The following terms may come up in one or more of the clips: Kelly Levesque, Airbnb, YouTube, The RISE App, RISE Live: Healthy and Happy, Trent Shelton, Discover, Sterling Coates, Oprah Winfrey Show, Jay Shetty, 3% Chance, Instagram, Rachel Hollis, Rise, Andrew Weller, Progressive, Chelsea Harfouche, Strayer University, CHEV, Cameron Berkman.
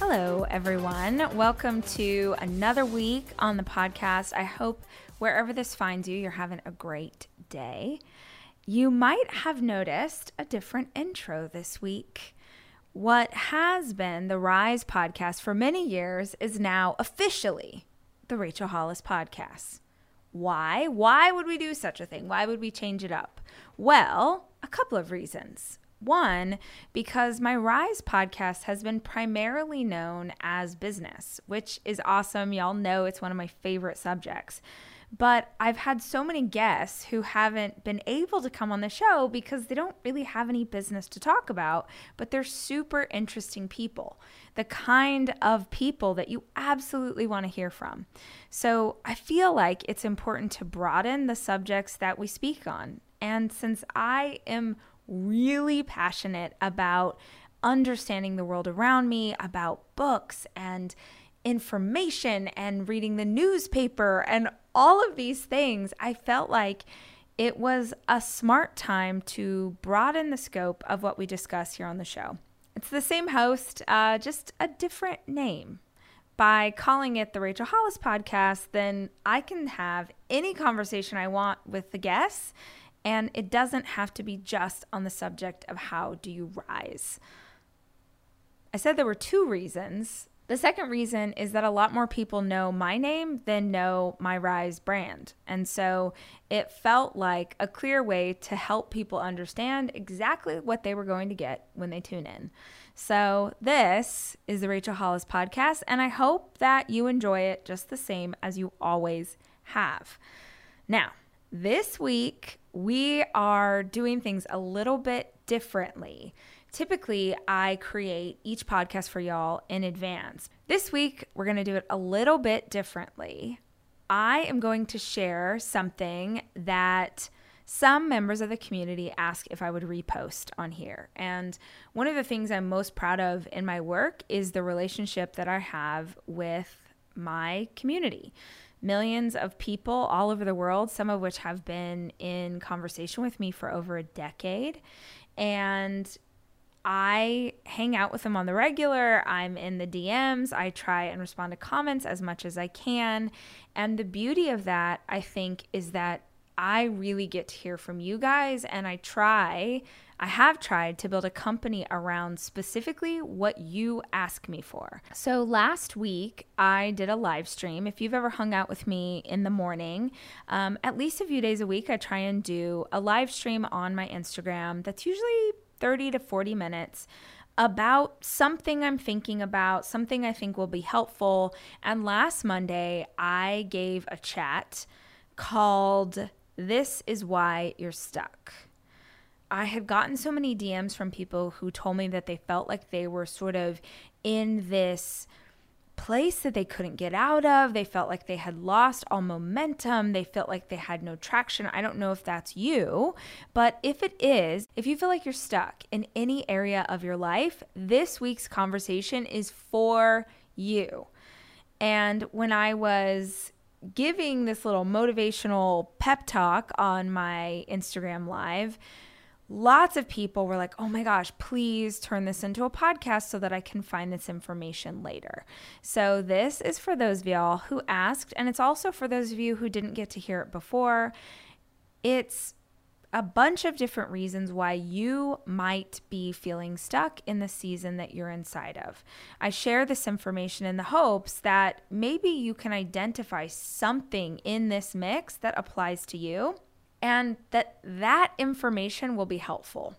Hello, everyone. Welcome to another week on the podcast. I hope wherever this finds you, you're having a great day. You might have noticed a different intro this week. What has been the Rise podcast for many years is now officially the Rachel Hollis Podcast. Why? Why would we do such a thing? Why would we change it up? Well, a couple of reasons. One, because my Rise podcast has been primarily known as business, which is awesome. Y'all know it's one of my favorite subjects. But I've had so many guests who haven't been able to come on the show because they don't really have any business to talk about, but they're super interesting people, the kind of people that you absolutely want to hear from. So I feel like it's important to broaden the subjects that we speak on. And since I am really passionate about understanding the world around me, about books and information and reading the newspaper and all of these things, I felt like it was a smart time to broaden the scope of what we discuss here on the show. It's the same host, just a different name. By calling it the Rachel Hollis Podcast, then I can have any conversation I want with the guests, and it doesn't have to be just on the subject of how do you rise. I said there were two reasons. The second reason is that a lot more people know my name than know my Rise brand. And so it felt like a clear way to help people understand exactly what they were going to get when they tune in. So this is the Rachel Hollis Podcast, and I hope that you enjoy it just the same as you always have. Now, this week, we are doing things a little bit differently. Typically, I create each podcast for y'all in advance. This week, we're going to do it a little bit differently. I am going to share something that some members of the community asked if I would repost on here. And one of the things I'm most proud of in my work is the relationship that I have with my community. Millions of people all over the world, some of which have been in conversation with me for over a decade. And I hang out with them on the regular. I'm in the DMs. I try and respond to comments as much as I can. And the beauty of that, I think, is that I really get to hear from you guys. And I have tried to build a company around specifically what you ask me for. So last week, I did a live stream. If you've ever hung out with me in the morning, at least a few days a week, I try and do a live stream on my Instagram that's usually 30 to 40 minutes about something I'm thinking about, something I think will be helpful. And last Monday, I gave a chat called "This Is Why You're Stuck." I had gotten so many DMs from people who told me that they felt like they were sort of in this place that they couldn't get out of. They felt like they had lost all momentum. They felt like they had no traction. I don't know if that's you, but if it is, if you feel like you're stuck in any area of your life, this week's conversation is for you. And when I was giving this little motivational pep talk on my Instagram Live, lots of people were like, oh my gosh, please turn this into a podcast so that I can find this information later. So this is for those of y'all who asked, and it's also for those of you who didn't get to hear it before. It's a bunch of different reasons why you might be feeling stuck in the season that you're inside of. I share this information in the hopes that maybe you can identify something in this mix that applies to you. and that information will be helpful.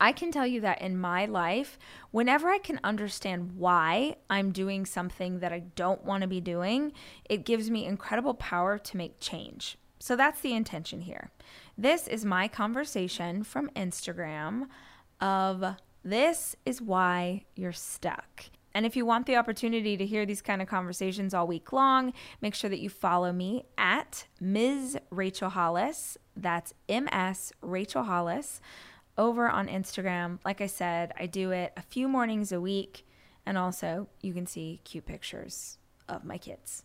I can tell you that in my life, whenever I can understand why I'm doing something that I don't want to be doing, it gives me incredible power to make change. So that's the intention here. This is my conversation from Instagram of this is why you're stuck. And if you want the opportunity to hear these kind of conversations all week long, make sure that you follow me at Ms. Rachel Hollis. That's MS Rachel Hollis over on Instagram. Like I said, I do it a few mornings a week. And also you can see cute pictures of my kids.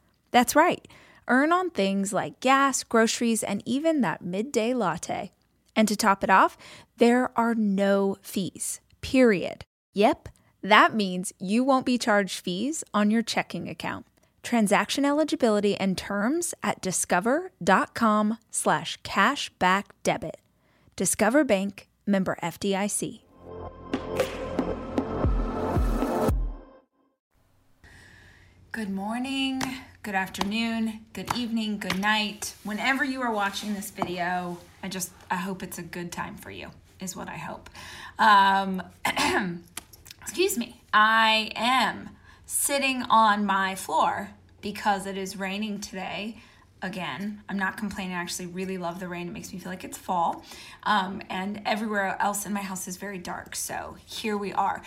That's right. Earn on things like gas, groceries, and even that midday latte. And to top it off, there are no fees, period. Yep, that means you won't be charged fees on your checking account. Transaction eligibility and terms at discover.com/cashbackdebit. Discover Bank, member FDIC. Good morning, good afternoon, good evening, good night. Whenever you are watching this video, I hope it's a good time for you, is what I hope. Excuse me. I am sitting on my floor because it is raining today. Again, I'm not complaining. I actually really love the rain. It makes me feel like it's fall. And everywhere else in my house is very dark. So here we are.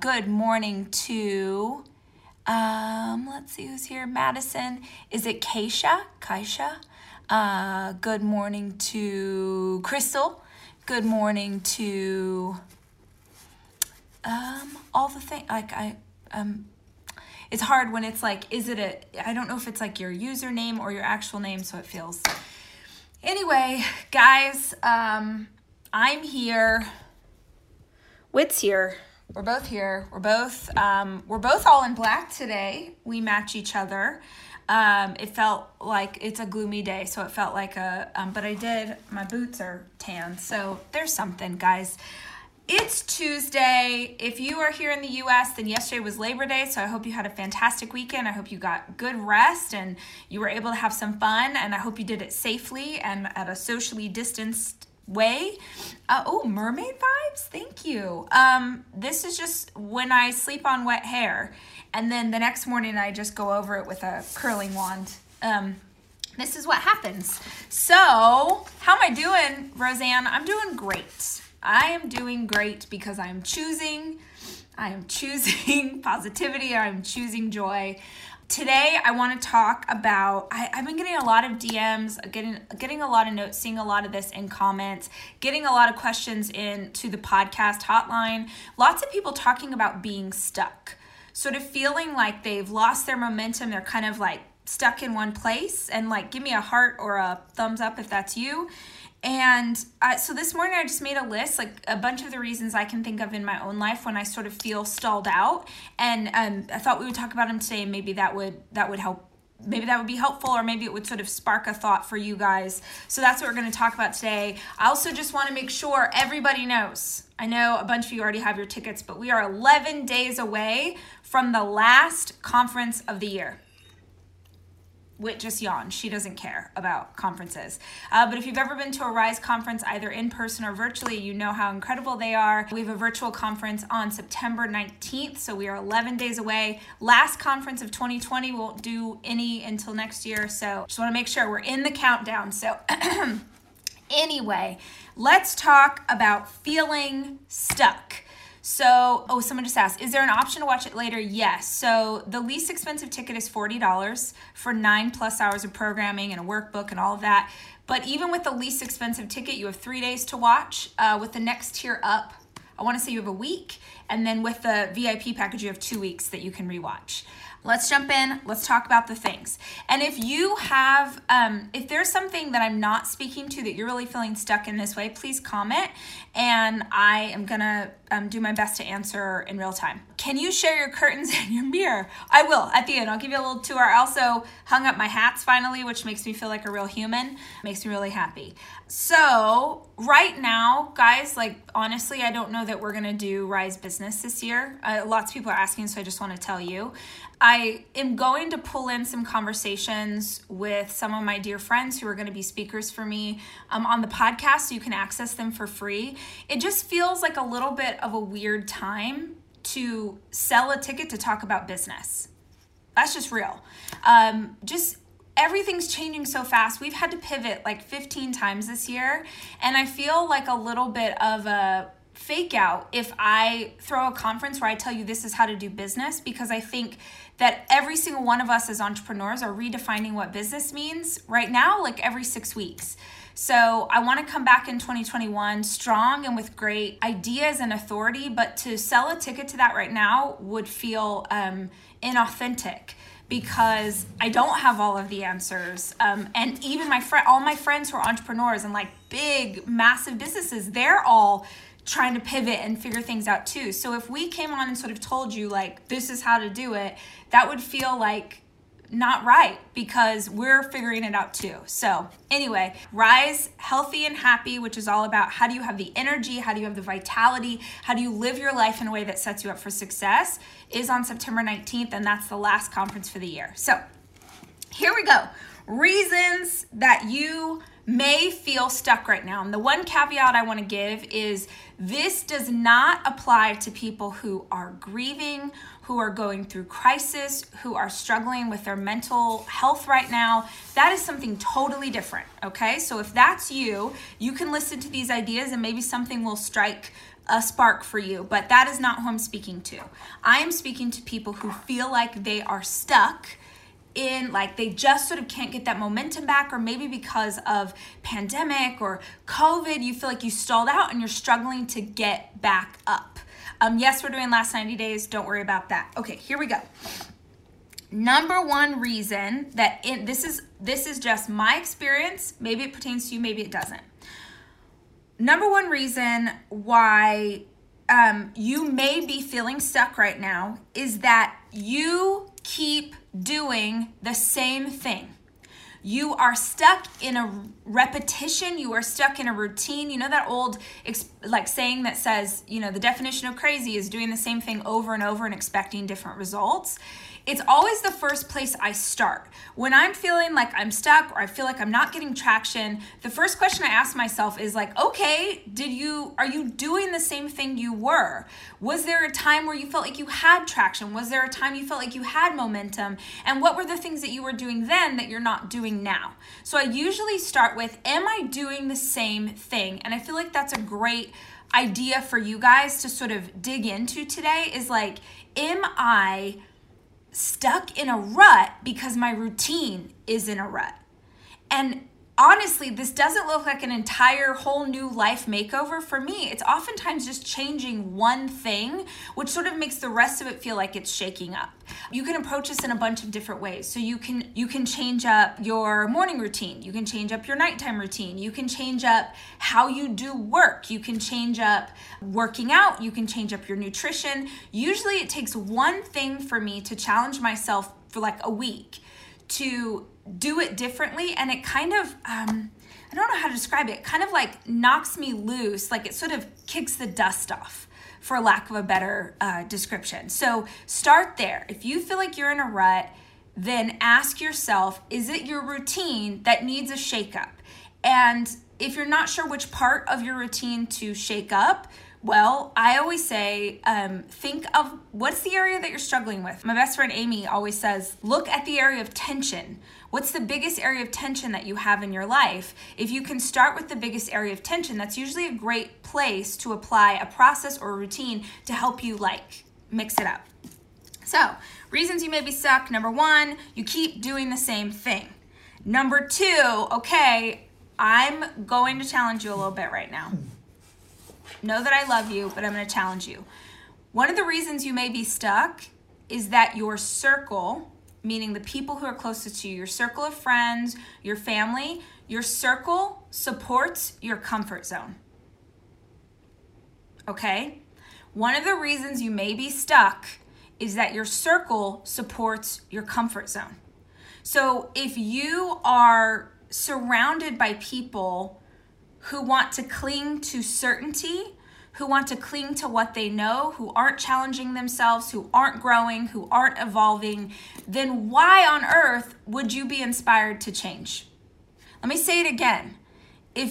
Good morning to, let's see who's here. Madison. Is it Keisha? Keisha? Good morning to Crystal. Good morning to all the things. Like it's hard when it's like, I don't know if it's like your username or your actual name, so it feels. Anyway, guys, I'm here. Whit's here. We're both here. We're both all in black today. We match each other. It felt like it's a gloomy day, so it felt like but my boots are tan, so there's something, guys. It's Tuesday. If you are here in the U.S., then yesterday was Labor Day, so I hope you had a fantastic weekend. I hope you got good rest and you were able to have some fun, and I hope you did it safely and at a socially distanced way. Mermaid vibes? Thank you. This is just when I sleep on wet hair, and then the next morning I just go over it with a curling wand. This is what happens. So, how am I doing, Roseanne? I'm doing great. I am doing great because I am choosing positivity. I am choosing joy. Today, I want to talk about, I've been getting a lot of DMs, getting a lot of notes, seeing a lot of this in comments, getting a lot of questions into the podcast hotline. Lots of people talking about being stuck, sort of feeling like they've lost their momentum. They're kind of like stuck in one place, and like, give me a heart or a thumbs up if that's you. And so this morning I just made a list, like a bunch of the reasons I can think of in my own life when I sort of feel stalled out. And I thought we would talk about them today, and maybe that would help. Maybe that would be helpful, or maybe it would sort of spark a thought for you guys. So that's what we're going to talk about today. I also just want to make sure everybody knows. I know a bunch of you already have your tickets, but we are 11 days away from the last conference of the year. Whit just yawned. She doesn't care about conferences. But if you've ever been to a RISE conference, either in person or virtually, you know how incredible they are. We have a virtual conference on September 19th, so we are 11 days away. Last conference of 2020, we won't do any until next year, so just want to make sure we're in the countdown. So anyway, let's talk about feeling stuck. So, oh, someone just asked, is there an option to watch it later? Yes. So the least expensive ticket is $40 for 9+ hours of programming and a workbook and all of that. But even with the least expensive ticket, you have 3 days to watch. With the next tier up, I want to say you have a week. And then with the VIP package, you have 2 weeks that you can rewatch. Let's jump in. Let's talk about the things. And if you have, if there's something that I'm not speaking to that you're really feeling stuck in this way, please comment, and I am gonna do my best to answer in real time. Can you share your curtains and your mirror? I will at the end. I'll give you a little tour. I also hung up my hats finally, which makes me feel like a real human. It makes me really happy. So right now, guys, like honestly, I don't know that we're gonna do RISE Business this year. Lots of people are asking, so I just wanna tell you. I am going to pull in some conversations with some of my dear friends who are going to be speakers for me on the podcast, so you can access them for free. It just feels like a little bit of a weird time to sell a ticket to talk about business. That's just real. Just everything's changing so fast. We've had to pivot like 15 times this year, and I feel like a little bit of a fake out if I throw a conference where I tell you this is how to do business, because I think that every single one of us as entrepreneurs are redefining what business means right now, like every 6 weeks. So I want to come back in 2021 strong and with great ideas and authority, but to sell a ticket to that right now would feel inauthentic, because I don't have all of the answers. And even my all my friends who are entrepreneurs and like big, massive businesses, they're all trying to pivot and figure things out too. So if we came on and sort of told you like, this is how to do it, that would feel like not right, because we're figuring it out too. So anyway, RISE Healthy and Happy, which is all about how do you have the energy, how do you have the vitality, how do you live your life in a way that sets you up for success, is on September 19th, and that's the last conference for the year. So here we go. Reasons that you may feel stuck right now. And the one caveat I want to give is this does not apply to people who are grieving, who are going through crisis, who are struggling with their mental health right now. That is something totally different, okay? So if that's you, you can listen to these ideas and maybe something will strike a spark for you, but that is not who I'm speaking to. I am speaking to people who feel like they are stuck in, like they just sort of can't get that momentum back, or maybe because of pandemic or COVID, you feel like you stalled out and you're struggling to get back up. Yes, we're doing last 90 days. Don't worry about that. Okay, here we go. Number one reason that this is just my experience. Maybe it pertains to you, maybe it doesn't. Number one reason why you may be feeling stuck right now is that you keep doing the same thing. You are stuck in a repetition. You are stuck in a routine. You know that old like saying that says, you know, the definition of crazy is doing the same thing over and over and expecting different results. It's always the first place I start. When I'm feeling like I'm stuck or I feel like I'm not getting traction, the first question I ask myself is like, okay, are you doing the same thing you were? Was there a time where you felt like you had traction? Was there a time you felt like you had momentum? And what were the things that you were doing then that you're not doing now? So I usually start with, am I doing the same thing? And I feel like that's a great idea for you guys to sort of dig into today is like, am I stuck in a rut because my routine is in a rut? And honestly, this doesn't look like an entire whole new life makeover for me. It's oftentimes just changing one thing, which sort of makes the rest of it feel like it's shaking up. You can approach this in a bunch of different ways. So you can change up your morning routine. You can change up your nighttime routine. You can change up how you do work. You can change up working out. You can change up your nutrition. Usually it takes one thing for me to challenge myself for like a week to do it differently, and it kind of, I don't know how to describe it, kind of like knocks me loose, like it sort of kicks the dust off, for lack of a better description. So start there. If you feel like you're in a rut, then ask yourself, is it your routine that needs a shakeup? And if you're not sure which part of your routine to shake up, well, I always say, think of what's the area that you're struggling with. My best friend Amy always says, look at the area of tension. What's the biggest area of tension that you have in your life? If you can start with the biggest area of tension, that's usually a great place to apply a process or a routine to help you like mix it up. So, reasons you may be stuck. Number one, you keep doing the same thing. Number two, okay, I'm going to challenge you a little bit right now. Know that I love you, but I'm going to challenge you. One of the reasons you may be stuck is that your circle, meaning the people who are closest to you, your circle of friends, your family, your circle supports your comfort zone. Okay? One of the reasons you may be stuck is that your circle supports your comfort zone. So if you are surrounded by people who want to cling to certainty, who want to cling to what they know, who aren't challenging themselves, who aren't growing, who aren't evolving, then why on earth would you be inspired to change? Let me say it again. If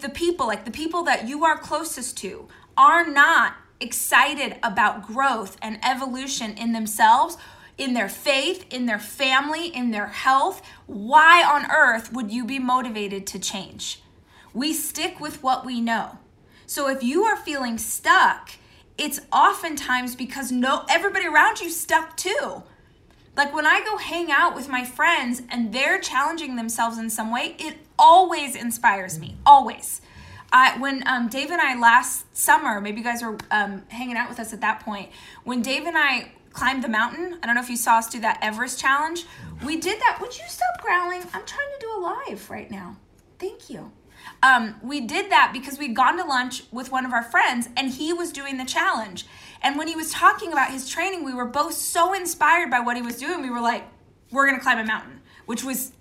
the people, like the people that you are closest to, are not excited about growth and evolution in themselves, in their faith, in their family, in their health, why on earth would you be motivated to change? We stick with what we know. So if you are feeling stuck, it's oftentimes because everybody around you stuck too. Like when I go hang out with my friends and they're challenging themselves in some way, it always inspires me, always. When Dave and I last summer, maybe you guys were hanging out with us at that point, when Dave and I climbed the mountain, I don't know if you saw us do that Everest challenge, we did that. Would you stop growling? I'm trying to do a live right now. Thank you. We did that because we'd gone to lunch with one of our friends and he was doing the challenge. And when he was talking about his training, we were both so inspired by what he was doing. We were like, we're going to climb a mountain, which was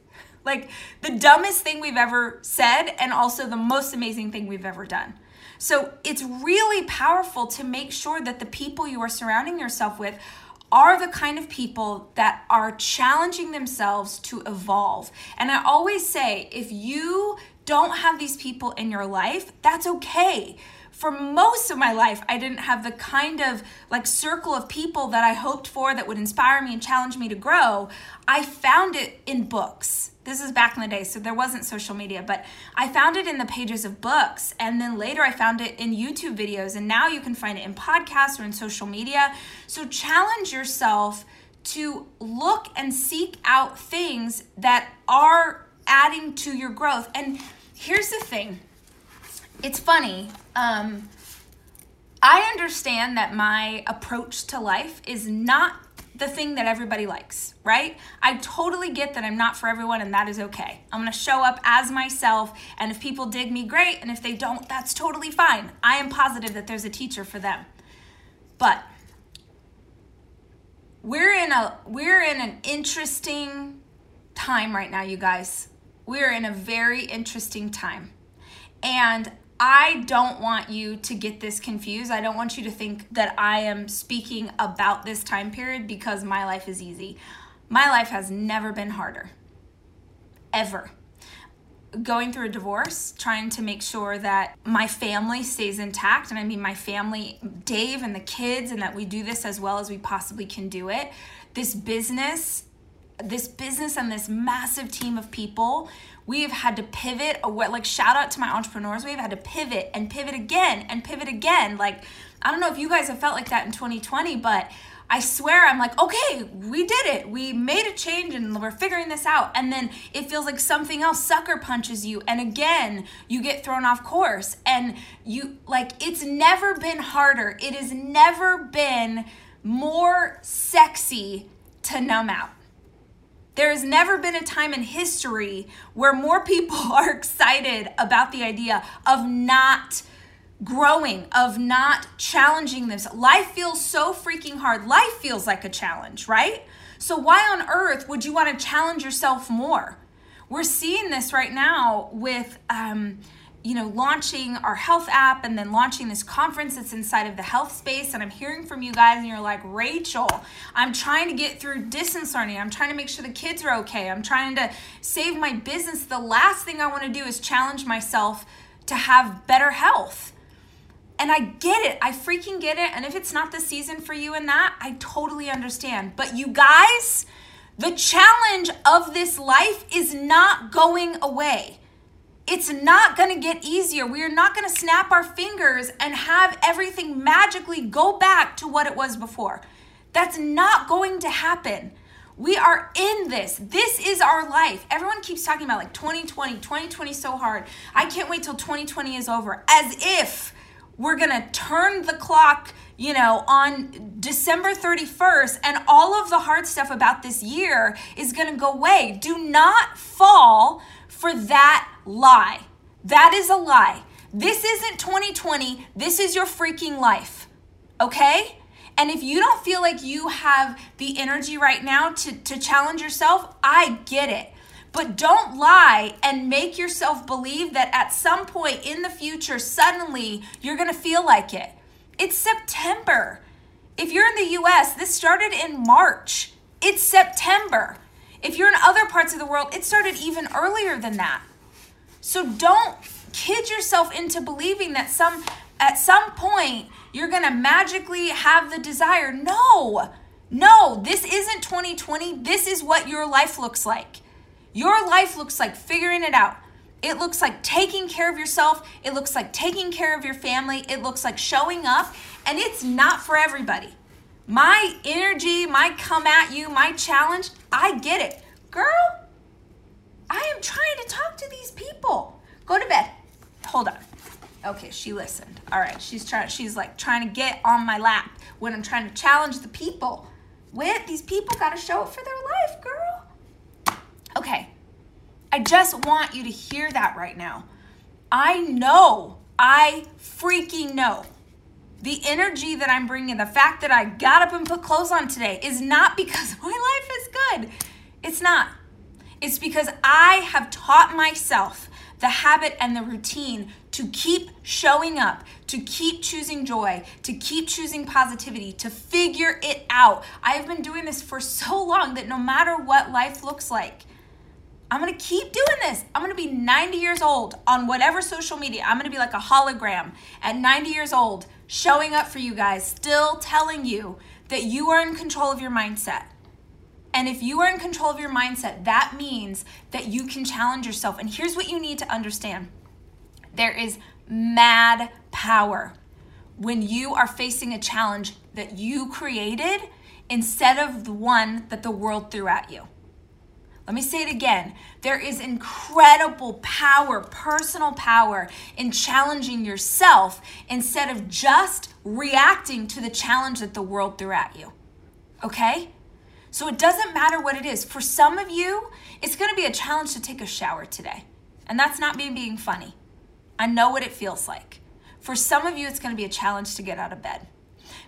like the dumbest thing we've ever said and also the most amazing thing we've ever done. So it's really powerful to make sure that the people you are surrounding yourself with are the kind of people that are challenging themselves to evolve. And I always say, if you don't have these people in your life, that's okay. For most of my life, I didn't have the kind of like circle of people that I hoped for that would inspire me and challenge me to grow. I found it in books. This is back in the day, so there wasn't social media, but I found it in the pages of books, and then later I found it in YouTube videos, and now you can find it in podcasts or in social media. So challenge yourself to look and seek out things that are adding to your growth. And here's the thing. It's funny. I understand that my approach to life is not the thing that everybody likes, right? I totally get that I'm not for everyone, and that is okay. I'm going to show up as myself, and if people dig me, great, and if they don't, that's totally fine. I am positive that there's a teacher for them. But we're in an interesting time right now, you guys. We're in a very interesting time. And I don't want you to get this confused. I don't want you to think that I am speaking about this time period because my life is easy. My life has never been harder, ever. Going through a divorce, trying to make sure that my family stays intact, and I mean my family, Dave and the kids, and that we do this as well as we possibly can do it. This business and this massive team of people, we have had to pivot. Like, shout out to my entrepreneurs. We've had to pivot and pivot again and pivot again. Like, I don't know if you guys have felt like that in 2020, but I swear I'm like, okay, we did it. We made a change and we're figuring this out. And then it feels like something else sucker punches you. And again, you get thrown off course. And you, like, it's never been harder. It has never been more sexy to numb out. There has never been a time in history where more people are excited about the idea of not growing, of not challenging themselves. Life feels so freaking hard. Life feels like a challenge, right? So why on earth would you want to challenge yourself more? We're seeing this right now with you know, launching our health app and then launching this conference that's inside of the health space. And I'm hearing from you guys and you're like, Rachel, I'm trying to get through distance learning. I'm trying to make sure the kids are okay. I'm trying to save my business. The last thing I want to do is challenge myself to have better health. And I get it. I freaking get it. And if it's not the season for you in that, I totally understand. But you guys, the challenge of this life is not going away. It's not going to get easier. We are not going to snap our fingers and have everything magically go back to what it was before. That's not going to happen. We are in this. This is our life. Everyone keeps talking about like 2020 so hard. I can't wait till 2020 is over. As if we're going to turn the clock, you know, on December 31st and all of the hard stuff about this year is going to go away. Do not fall for that lie. That is a lie. This isn't 2020. This is your freaking life. Okay? And if you don't feel like you have the energy right now to challenge yourself, I get it. But don't lie and make yourself believe that at some point in the future, suddenly you're going to feel like it. It's September. If you're in the US, this started in March. It's September. If you're in other parts of the world, it started even earlier than that. So don't kid yourself into believing that at some point you're going to magically have the desire. No, this isn't 2020. This is what your life looks like. Your life looks like figuring it out. It looks like taking care of yourself. It looks like taking care of your family. It looks like showing up, and it's not for everybody. My energy, my come at you, my challenge, I get it. Girl, I am trying to talk to these people. Go to bed. Hold on. Okay, she listened. All right, she's like trying to get on my lap when I'm trying to challenge the people. With these people got to show up for their life, girl. Okay. I just want you to hear that right now. I know. I freaking know. The energy that I'm bringing, the fact that I got up and put clothes on today is not because my life is good. It's not. It's because I have taught myself the habit and the routine to keep showing up, to keep choosing joy, to keep choosing positivity, to figure it out. I have been doing this for so long that no matter what life looks like, I'm going to keep doing this. I'm going to be 90 years old on whatever social media. I'm going to be like a hologram at 90 years old, showing up for you guys, still telling you that you are in control of your mindset. And if you are in control of your mindset, that means that you can challenge yourself. And here's what you need to understand. There is mad power when you are facing a challenge that you created instead of the one that the world threw at you. Let me say it again. There is incredible power, personal power, in challenging yourself instead of just reacting to the challenge that the world threw at you. Okay? So it doesn't matter what it is. For some of you, it's going to be a challenge to take a shower today. And that's not me being funny. I know what it feels like. For some of you, it's going to be a challenge to get out of bed.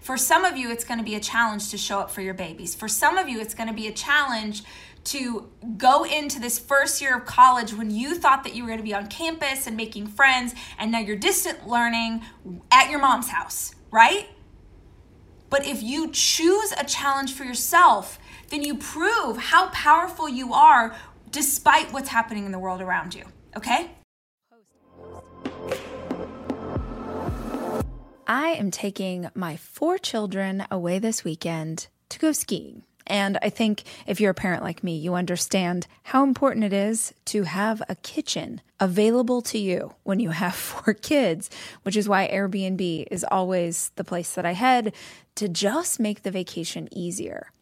For some of you, it's going to be a challenge to show up for your babies. For some of you, it's going to be a challenge to go into this first year of college when you thought that you were going to be on campus and making friends, and now you're distant learning at your mom's house, right? But if you choose a challenge for yourself, then you prove how powerful you are despite what's happening in the world around you, okay? I am taking my 4 children away this weekend to go skiing. And I think if you're a parent like me, you understand how important it is to have a kitchen available to you when you have 4 kids, which is why Airbnb is always the place that I head to just make the vacation easier.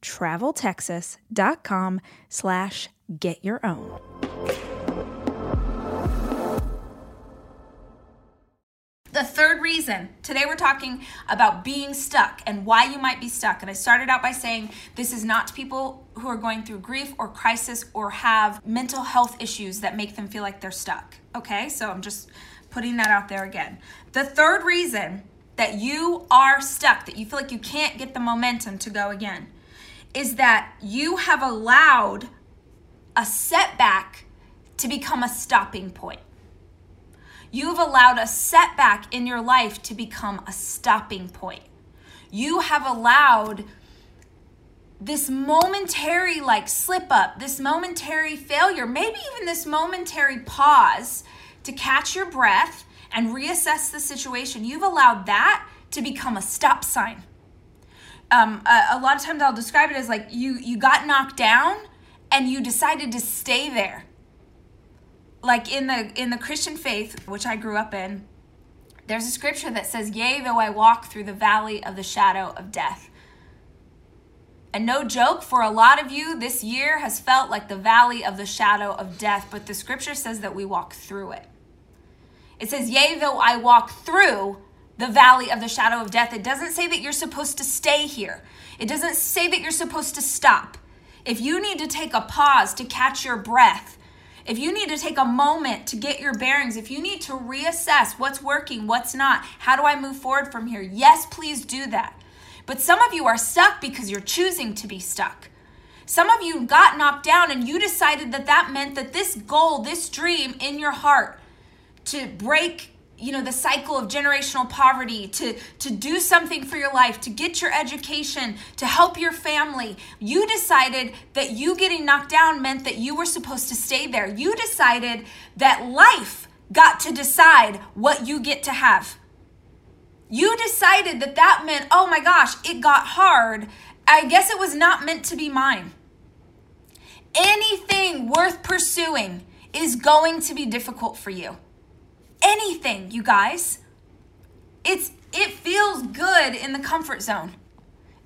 TravelTexas.com/getyourown. The third reason, today we're talking about being stuck and why you might be stuck. And I started out by saying this is not people who are going through grief or crisis or have mental health issues that make them feel like they're stuck. Okay, so I'm just putting that out there again. The third reason that you are stuck, that you feel like you can't get the momentum to go again, is that you have allowed a setback to become a stopping point. You've allowed a setback in your life to become a stopping point. You have allowed this momentary slip up, this momentary failure, maybe even this momentary pause to catch your breath and reassess the situation. You've allowed that to become a stop sign. A lot of times I'll describe it as you got knocked down and you decided to stay there. In the Christian faith, which I grew up in, there's a scripture that says, "Yea, though I walk through the valley of the shadow of death." And no joke, for a lot of you, this year has felt like the valley of the shadow of death, but the scripture says that we walk through it. It says, "Yea, though I walk through the valley of the shadow of death." It doesn't say that you're supposed to stay here. It doesn't say that you're supposed to stop. If you need to take a pause to catch your breath, if you need to take a moment to get your bearings, if you need to reassess what's working, what's not, how do I move forward from here? Yes, please do that. But some of you are stuck because you're choosing to be stuck. Some of you got knocked down and you decided that meant that this goal, this dream in your heart to break the cycle of generational poverty, to do something for your life, to get your education, to help your family. You decided that you getting knocked down meant that you were supposed to stay there. You decided that life got to decide what you get to have. You decided that meant, oh my gosh, it got hard. I guess it was not meant to be mine. Anything worth pursuing is going to be difficult for you. Anything, you guys. It feels good in the comfort zone.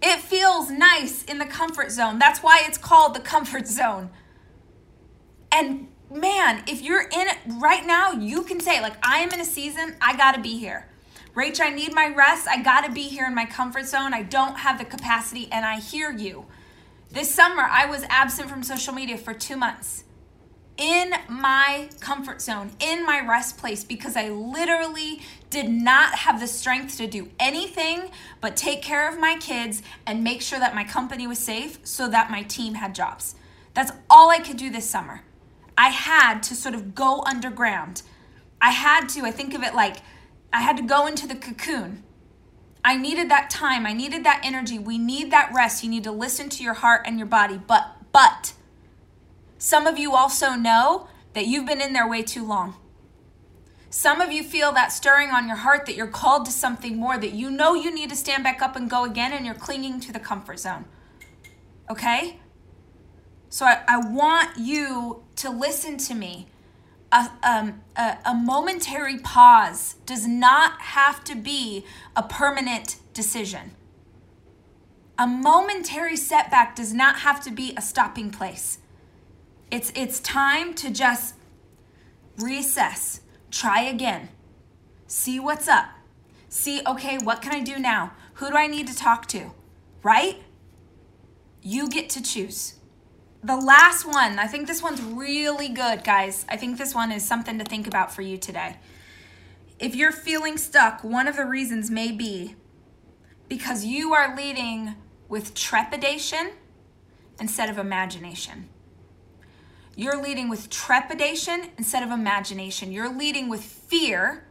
It feels nice in the comfort zone. That's why it's called the comfort zone. And man, if you're in it right now, you can say, I am in a season, I gotta be here. Rach, I need my rest. I gotta be here in my comfort zone. I don't have the capacity, and I hear you. This summer, I was absent from social media for 2 months. in my comfort zone, in my rest place, because I literally did not have the strength to do anything but take care of my kids and make sure that my company was safe so that my team had jobs. That's all I could do this summer. I had to sort of go underground. I think of it like I had to go into the cocoon. I needed that time. I needed that energy. We need that rest. You need to listen to your heart and your body. But some of you also know that you've been in there way too long. Some of you feel that stirring on your heart that you're called to something more, that you know you need to stand back up and go again, and you're clinging to the comfort zone. Okay? So I want you to listen to me. A momentary pause does not have to be a permanent decision. A momentary setback does not have to be a stopping place. It's time to just reassess, try again, see what's up, see, okay, what can I do now? Who do I need to talk to, right? You get to choose. The last one, I think this one's really good, guys. I think this one is something to think about for you today. If you're feeling stuck, one of the reasons may be because you are leading with trepidation instead of imagination. You're leading with trepidation instead of imagination. You're leading with fear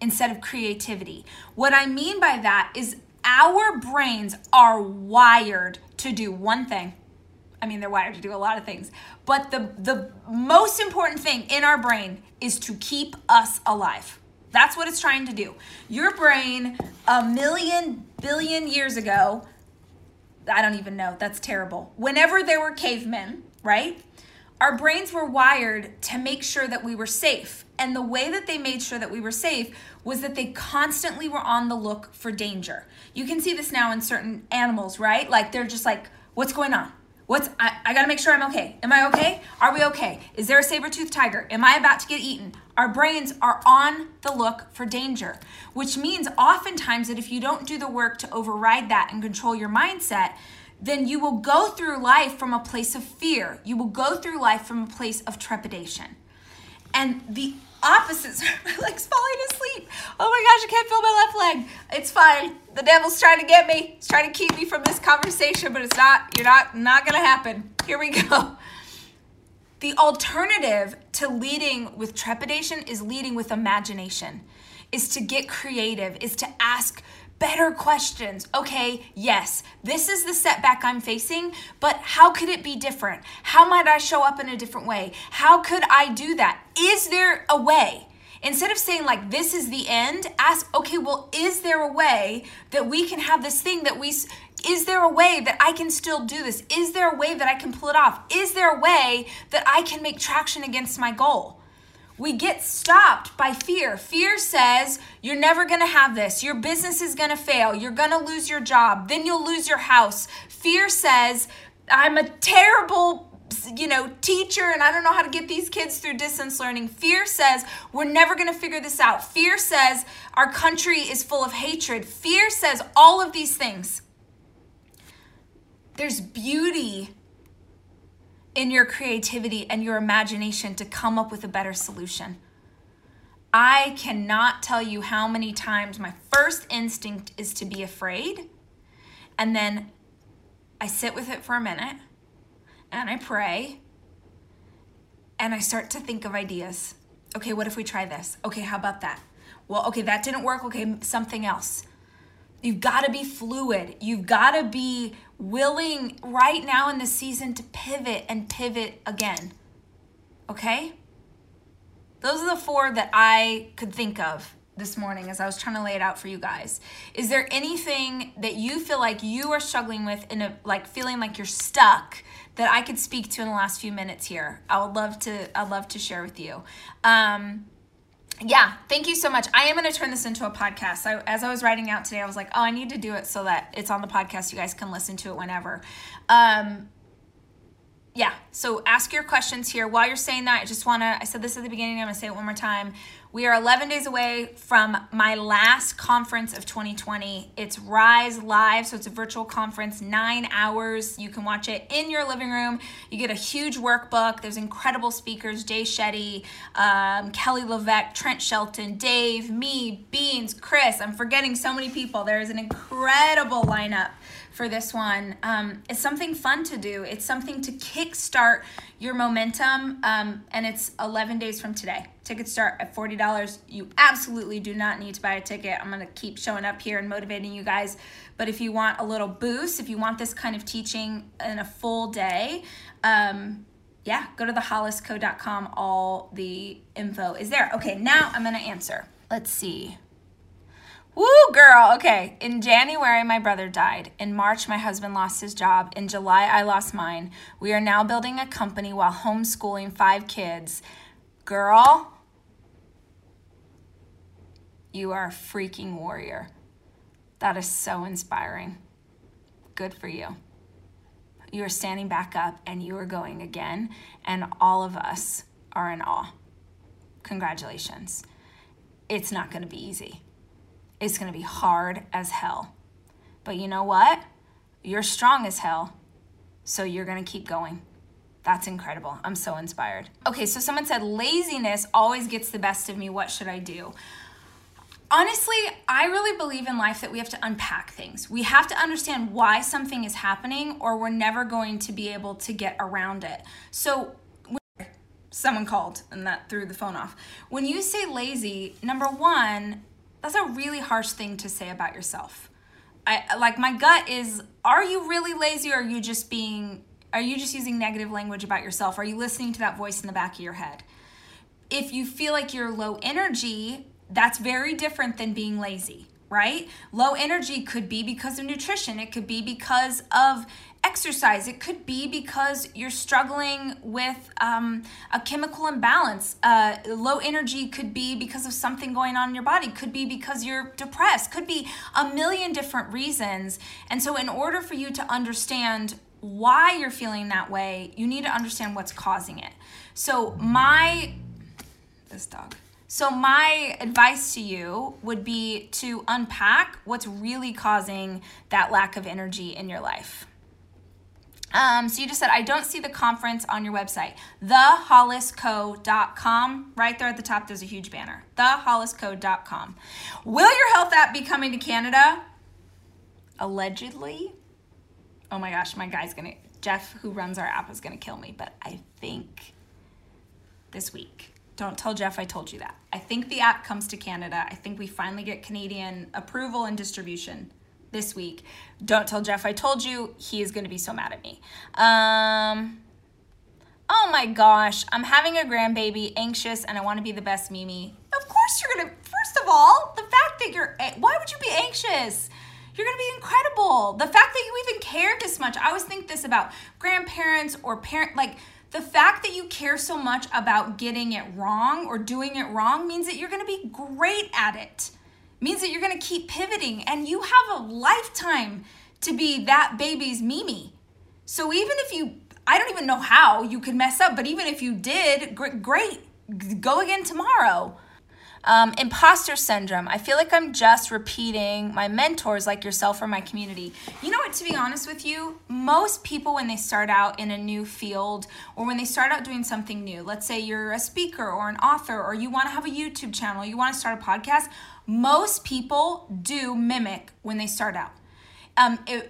instead of creativity. What I mean by that is our brains are wired to do one thing. I mean, they're wired to do a lot of things, but the most important thing in our brain is to keep us alive. That's what it's trying to do. Your brain, a million billion years ago, I don't even know, that's terrible. Whenever there were cavemen, right? Our brains were wired to make sure that we were safe. And the way that they made sure that we were safe was that they constantly were on the look for danger. You can see this now in certain animals, right? Like they're just like, what's going on? I gotta make sure I'm okay. Am I okay? Are we okay? Is there a saber-toothed tiger? Am I about to get eaten? Our brains are on the look for danger, which means oftentimes that if you don't do the work to override that and control your mindset, then you will go through life from a place of fear. You will go through life from a place of trepidation. And the opposites, my leg's falling asleep. Oh my gosh, I can't feel my left leg. It's fine. The devil's trying to get me. He's trying to keep me from this conversation, but it's not, not gonna happen. Here we go. The alternative to leading with trepidation is leading with imagination, is to get creative, is to ask better questions. Okay, yes, this is the setback I'm facing, but how could it be different? How might I show up in a different way? How could I do that? Is there a way? Instead of saying like, this is the end, ask, okay, well, is there a way that we can have this thing that is there a way that I can still do this? Is there a way that I can pull it off? Is there a way that I can make traction against my goal? We get stopped by fear. Fear says, you're never gonna have this. Your business is gonna fail. You're gonna lose your job. Then you'll lose your house. Fear says, I'm a terrible, teacher and I don't know how to get these kids through distance learning. Fear says, we're never gonna figure this out. Fear says, our country is full of hatred. Fear says all of these things. There's beauty in your creativity and your imagination to come up with a better solution. I cannot tell you how many times my first instinct is to be afraid, and then I sit with it for a minute, and I pray, and I start to think of ideas. Okay, what if we try this? Okay, how about that? Well, okay, that didn't work. Okay, something else. You've got to be fluid. You've got to be willing right now in the season to pivot and pivot again. Okay? Those are the four that I could think of this morning as I was trying to lay it out for you guys. Is there anything that you feel like you are struggling with feeling like you're stuck that I could speak to in the last few minutes here? I'd love to share with you. Yeah, thank you so much. I am going to turn this into a podcast. As I was writing out today, I was like, oh, I need to do it so that it's on the podcast. You guys can listen to it whenever. So ask your questions here. While you're saying that, I said this at the beginning, I'm going to say it one more time. We are 11 days away from my last conference of 2020. It's RISE Live, so it's a virtual conference, 9 hours. You can watch it in your living room. You get a huge workbook. There's incredible speakers, Jay Shetty, Kelly Levesque, Trent Shelton, Dave, me, Beans, Chris. I'm forgetting so many people. There is an incredible lineup for this one. It's something fun to do. It's something to kickstart your momentum, and it's 11 days from today. Tickets start at $40. You absolutely do not need to buy a ticket. I'm gonna keep showing up here and motivating you guys, but if you want a little boost, if you want this kind of teaching in a full day, yeah, go to thehollisco.com. All the info is there. Okay, now I'm gonna answer. Let's see. Woo, girl. Okay. In January, my brother died. In March, my husband lost his job. In July, I lost mine. We are now building a company while homeschooling 5 kids. Girl, you are a freaking warrior. That is so inspiring. Good for you. You are standing back up and you are going again, and all of us are in awe. Congratulations. It's not going to be easy. It's gonna be hard as hell. But you know what? You're strong as hell, so you're gonna keep going. That's incredible. I'm so inspired. Okay, so someone said, laziness always gets the best of me. What should I do? Honestly, I really believe in life that we have to unpack things. We have to understand why something is happening, or we're never going to be able to get around it. So someone called and that threw the phone off. When you say lazy, number one, that's a really harsh thing to say about yourself. My gut is, are you really lazy, or are you just using negative language about yourself? Are you listening to that voice in the back of your head? If you feel like you're low energy, that's very different than being lazy, right? Low energy could be because of nutrition. It could be because of exercise. It could be because you're struggling with a chemical imbalance. Low energy could be because of something going on in your body. Could be because you're depressed. Could be a million different reasons. And so in order for you to understand why you're feeling that way, you need to understand what's causing it. So my advice to you would be to unpack what's really causing that lack of energy in your life. So you just said, I don't see the conference on your website. Thehollisco.com. Right there at the top, there's a huge banner. Thehollisco.com. Will your health app be coming to Canada? Allegedly. Oh my gosh, my guy's going to, Jeff, who runs our app, is going to kill me. But I think this week. Don't tell Jeff I told you that. I think the app comes to Canada. I think we finally get Canadian approval and distribution this week. Don't tell Jeff I told you. He is going to be so mad at me. Oh my gosh, I'm having a grandbaby, anxious, and I want to be the best Mimi. Of course you're going to. First of all, the fact that why would you be anxious? You're going to be incredible. The fact that you even care this much. I always think this about grandparents or parent, the fact that you care so much about getting it wrong or doing it wrong means that you're going to be great at it. Means that you're going to keep pivoting, and you have a lifetime to be that baby's Mimi. So even if I don't even know how you could mess up, but even if you did, great, go again tomorrow. Imposter syndrome. I feel like I'm just repeating my mentors like yourself or my community. You know what, to be honest with you, most people when they start out in a new field or when they start out doing something new, let's say you're a speaker or an author or you want to have a YouTube channel, you want to start a podcast, most people do mimic when they start out.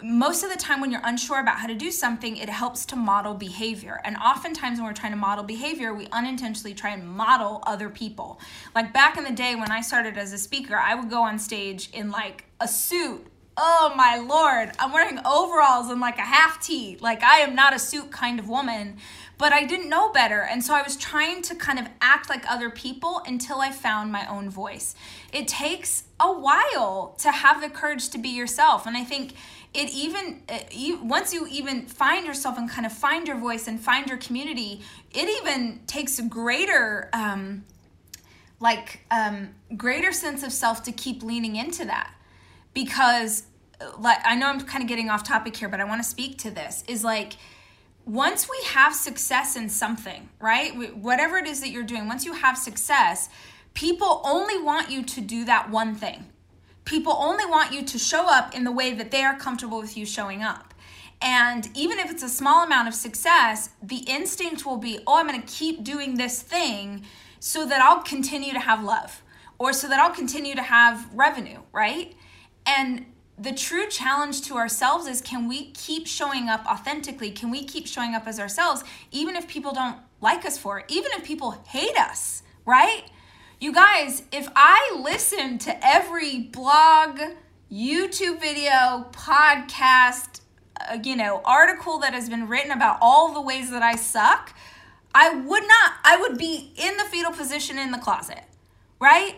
Most of the time when you're unsure about how to do something, it helps to model behavior. And oftentimes when we're trying to model behavior, we unintentionally try and model other people. Like back in the day when I started as a speaker, I would go on stage in a suit. Oh my Lord, I'm wearing overalls and a half tee. I am not a suit kind of woman, but I didn't know better. And so I was trying to kind of act like other people until I found my own voice. It takes a while to have the courage to be yourself. And I think once you even find yourself and kind of find your voice and find your community, it even takes a greater sense of self to keep leaning into that. Because I know I'm kind of getting off topic here, but I want to speak to this, is once we have success in something, right? Whatever it is that you're doing, once you have success, People only want you to do that one thing. People only want you to show up in the way that they are comfortable with you showing up. And even if it's a small amount of success, the instinct will be, oh, I'm going to keep doing this thing so that I'll continue to have love, or so that I'll continue to have revenue, right? And the true challenge to ourselves is, can we keep showing up authentically? Can we keep showing up as ourselves, even if people don't like us for it, even if people hate us, right? You guys, if I listened to every blog, YouTube video, podcast, article that has been written about all the ways that I suck, I would be in the fetal position in the closet, right?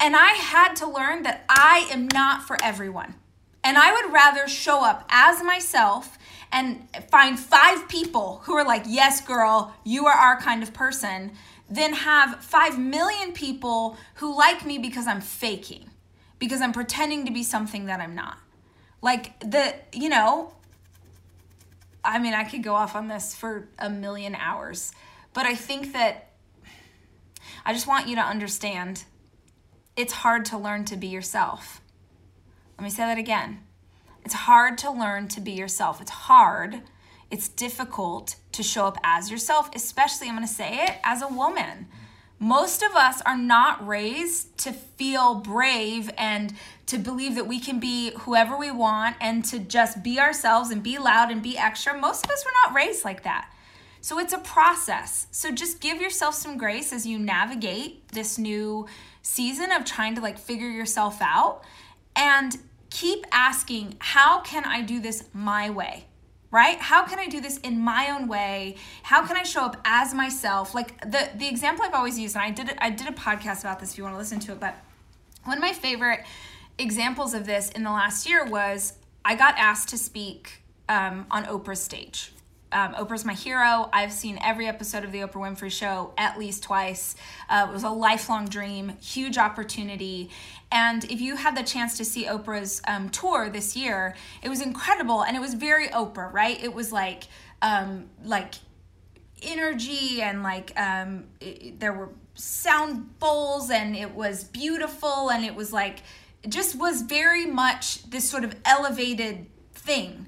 And I had to learn that I am not for everyone. And I would rather show up as myself and find 5 people who are like, yes, girl, you are our kind of person, than have 5 million people who like me because I'm faking, because I'm pretending to be something that I'm not. I could go off on this for a million hours, but I think that I just want you to understand it's hard to learn to be yourself. Let me say that again. It's hard to learn to be yourself. It's hard. It's difficult to show up as yourself, especially, I'm going to say it, as a woman. Most of us are not raised to feel brave and to believe that we can be whoever we want and to just be ourselves and be loud and be extra. Most of us were not raised like that. So it's a process. So just give yourself some grace as you navigate this new season of trying to figure yourself out, and keep asking, how can I do this my way? Right? How can I do this in my own way? How can I show up as myself? The example I've always used, and I did a podcast about this if you want to listen to it, but one of my favorite examples of this in the last year was I got asked to speak on Oprah's stage. Oprah's my hero. I've seen every episode of The Oprah Winfrey Show at least twice. It was a lifelong dream, huge opportunity. And if you had the chance to see Oprah's tour this year, it was incredible. And it was very Oprah, right? It was energy and there were sound bowls, and it was beautiful. And it was it just was very much this sort of elevated thing.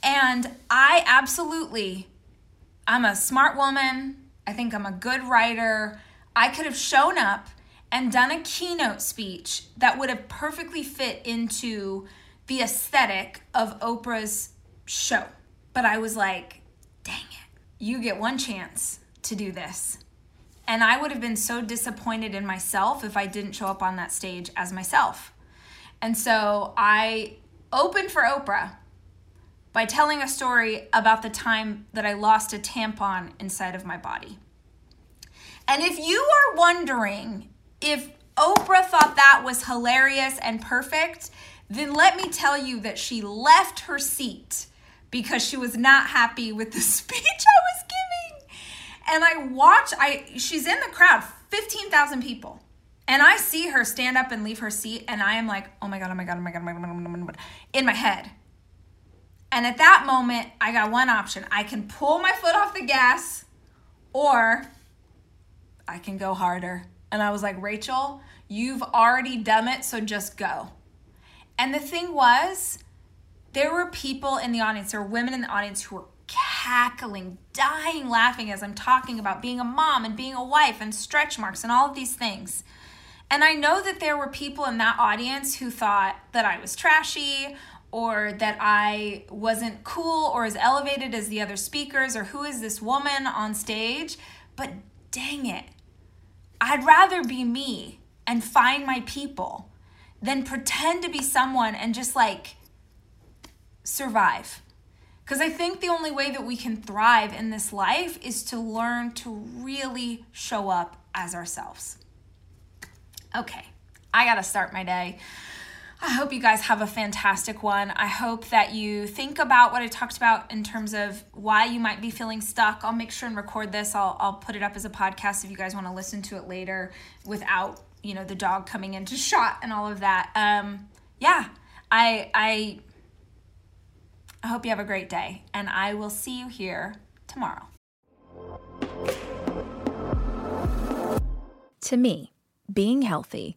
And I'm a smart woman. I think I'm a good writer. I could have shown up and done a keynote speech that would have perfectly fit into the aesthetic of Oprah's show. But I was like, dang it, you get one chance to do this. And I would have been so disappointed in myself if I didn't show up on that stage as myself. And so I opened for Oprah by telling a story about the time that I lost a tampon inside of my body. And if you are wondering if Oprah thought that was hilarious and perfect, then let me tell you that she left her seat because she was not happy with the speech I was giving. And she's in the crowd, 15,000 people. And I see her stand up and leave her seat, and I am like, oh my God, oh my God, oh my God, oh my God, oh my God, in my head. And at that moment, I got one option. I can pull my foot off the gas, or I can go harder. And I was like, Rachel, you've already done it, so just go. And the thing was, there were people in the audience, there were women in the audience who were cackling, dying laughing as I'm talking about being a mom and being a wife and stretch marks and all of these things. And I know that there were people in that audience who thought that I was trashy, or that I wasn't cool or as elevated as the other speakers, or who is this woman on stage? But dang it, I'd rather be me and find my people than pretend to be someone and just survive. Because I think the only way that we can thrive in this life is to learn to really show up as ourselves. Okay, I gotta start my day. I hope you guys have a fantastic one. I hope that you think about what I talked about in terms of why you might be feeling stuck. I'll make sure and record this. I'll put it up as a podcast if you guys want to listen to it later without, the dog coming into shot and all of that. I hope you have a great day, and I will see you here tomorrow. To me, being healthy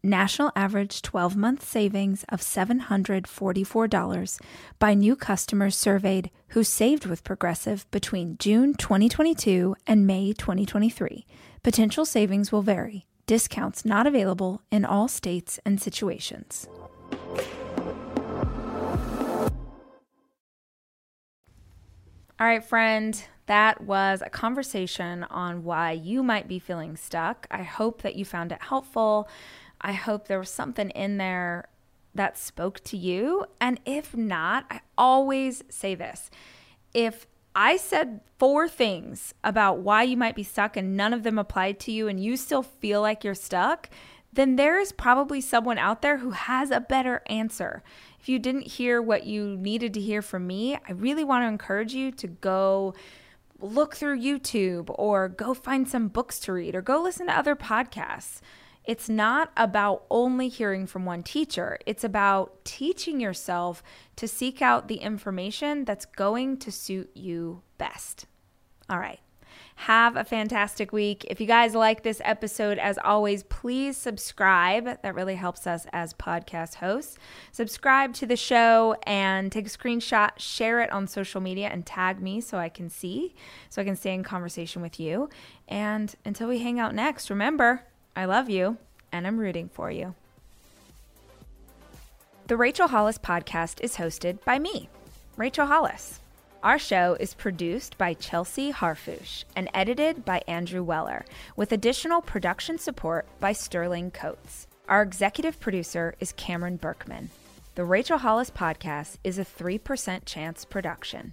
National average 12-month savings of $744 by new customers surveyed who saved with Progressive between June 2022 and May 2023. Potential savings will vary. Discounts not available in all states and situations. All right, friend, that was a conversation on why you might be feeling stuck. I hope that you found it helpful. I hope there was something in there that spoke to you. And if not, I always say this. If I said 4 things about why you might be stuck and none of them applied to you and you still feel like you're stuck, then there is probably someone out there who has a better answer. If you didn't hear what you needed to hear from me, I really want to encourage you to go look through YouTube or go find some books to read or go listen to other podcasts. It's not about only hearing from one teacher. It's about teaching yourself to seek out the information that's going to suit you best. All right. Have a fantastic week. If you guys like this episode, as always, please subscribe. That really helps us as podcast hosts. Subscribe to the show and take a screenshot, share it on social media, and tag me so I can see, so I can stay in conversation with you. And until we hang out next, remember, I love you and I'm rooting for you. The Rachel Hollis Podcast is hosted by me, Rachel Hollis. Our show is produced by Chelsea Harfouche and edited by Andrew Weller, with additional production support by Sterling Coates. Our executive producer is Cameron Berkman. The Rachel Hollis Podcast is a 3% Chance production.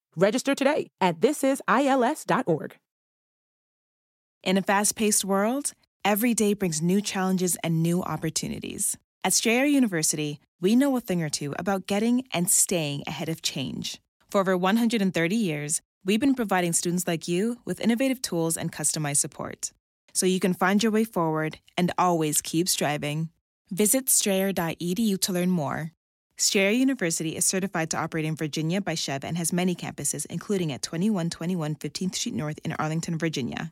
Register today at thisisils.org. In a fast-paced world, every day brings new challenges and new opportunities. At Strayer University, we know a thing or two about getting and staying ahead of change. For over 130 years, we've been providing students like you with innovative tools and customized support, so you can find your way forward and always keep striving. Visit strayer.edu to learn more. Strayer University is certified to operate in Virginia by CHEV and has many campuses, including at 2121 15th Street North in Arlington, Virginia.